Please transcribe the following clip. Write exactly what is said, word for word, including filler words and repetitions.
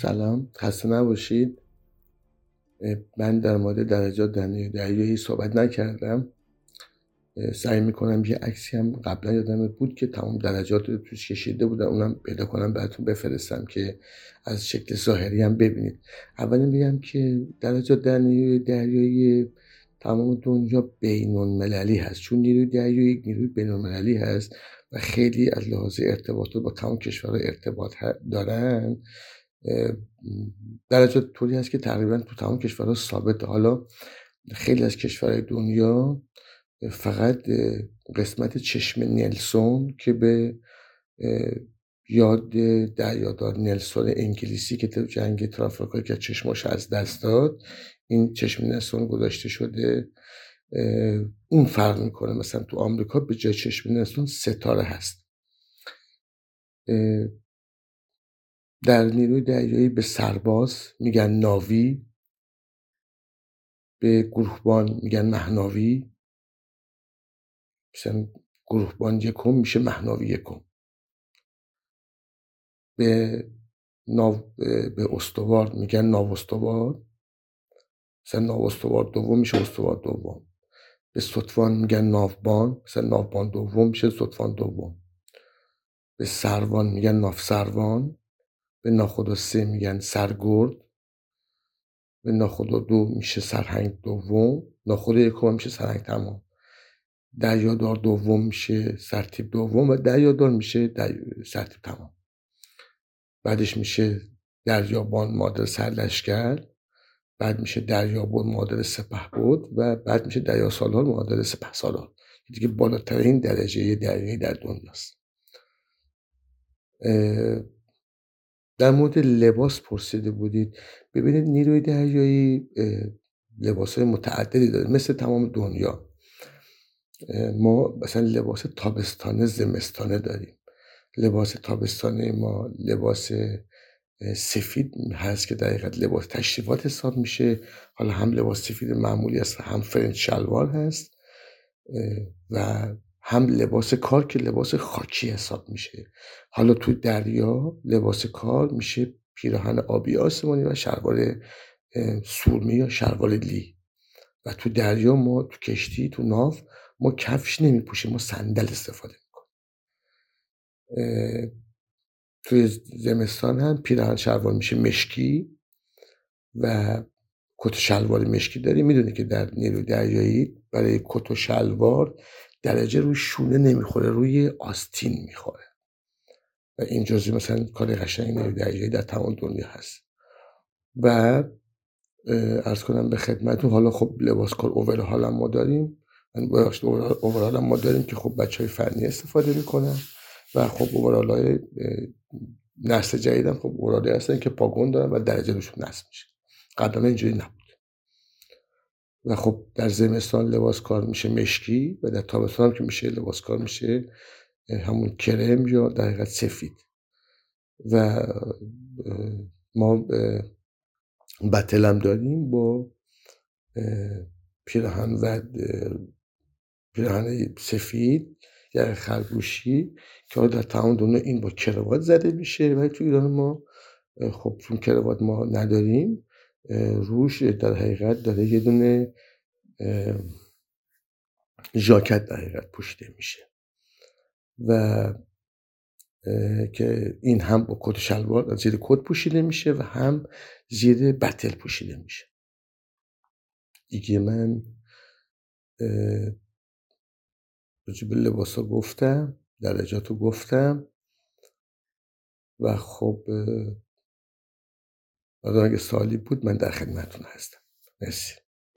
سلام، خسته نباشید. من در مورد درجات دریایی صحبت نکردم. سعی میکنم یه عکسی هم قبلا یادم بود که تمام درجات رو توش کشیده بودم، اونم پیدا کنم براتون بفرستم که از شکل ظاهری هم ببینید. اول میگم که درجات دریایی تمام دنیا بین‌المللی هست، چون نیروی دریایی یک نیروی بین‌المللی هست و خیلی از لحاظ ارتباطات با تمام کشورها ارتباط دارن. درجات طوری هست که تقریبا تو تمام کشورها ثابت. حالا خیلی از کشورهای دنیا فقط قسمت چشم نلسون که به یاد دریادار نلسون انگلیسی که تو جنگ ترافیکای که چشماش از دست داد، این چشم نلسون گذاشته شده، اون فرق میکنه. مثلا تو آمریکا به جای چشم نلسون ستاره هست. در نیروی دریایی به سرباز میگن ناوی، به گروهبان میگن مهناوی. مثلا گروهبان یکم میشه مهناوی یکم. به ناو به استوارد میگن ناو استوارد، مثلا ناو استوارد دوم میشه استوارد دوم. به ستوان میگن ناوبان، مثلا ناوبان دوم میشه ستوان دوم. به سروان میگن ناو سروان، به ناخدا سه میگن سرگرد، به ناخدا دو میشه سرهنگ دوم، ناخدا یکم میشه سرهنگ تمام. دریادار دوم میشه سرتیپ دوم و دریادار میشه در... سرتیپ تمام. بعدش میشه دریابان معادل سرلشکر، بعد میشه دریابان معادل سپهبد و بعد میشه دریاسالار معادل سپهسالار. دیگه بالاترین درجه دریایی در دنیاست. در مورد لباس پرسیده بودید. ببینید نیروی دریایی لباس‌های متعددی داره مثل تمام دنیا. ما مثلا لباس تابستانه زمستانه داریم. لباس تابستانه ما لباس سفید هست که در حقیقت لباس تشریفات حساب میشه. حالا هم لباس سفید معمولی هست، هم فرنچ شلوار هست و هم لباس کار که لباس خاکی حساب میشه. حالا تو دریا لباس کار میشه پیراهن آبی آسمانی و شلوار سرمه یا شلوار لی. و تو دریا ما تو کشتی تو ناو ما کفش نمی پوشیم، ما صندل استفاده میکنیم. توی زمستان هم پیراهن شلوار میشه مشکی و کت و شلوار مشکی داریم. میدونی که در نیروی دریایی برای کت و شلوار درجه روی شونه نمیخوره، روی آستین میخوره و این جزئی مثلا کار قشنگ نیروی دریایی در تمام دنیا هست. و عرض کنم به خدمتون حالا خب لباس کار اوورال هم ما داریم. من بخشت اوورال هم ما داریم که خب بچه های فنی استفاده میکنن و خب اوورال های نسل جدید هم خب اوورال های هستن که پاگون دارن و درجه روشون نصب میشه. قبلا اینجوری نبود. و خب در زمستان لباس کار میشه مشکی و در تابستان هم که میشه لباس کار میشه همون کرم یا در حقیقت سفید. و ما بتل هم داریم با پیراهن و پیراهن سفید یا خرگوشی که در تمام دنیا این با کراوات زده میشه ولی تو ایران ما خب چون کراوات ما نداریم روش در حقیقت داره یه دونه ژاکت در حقیقت پوشیده میشه و که این هم با کت شلوار زیر کت پوشیده میشه و هم زیر بتل پوشیده میشه. دیگه من راجب لباس ها گفتم، درجات رو گفتم و خب اگر سوالی بود من در خدمتتون هستم. مرسی.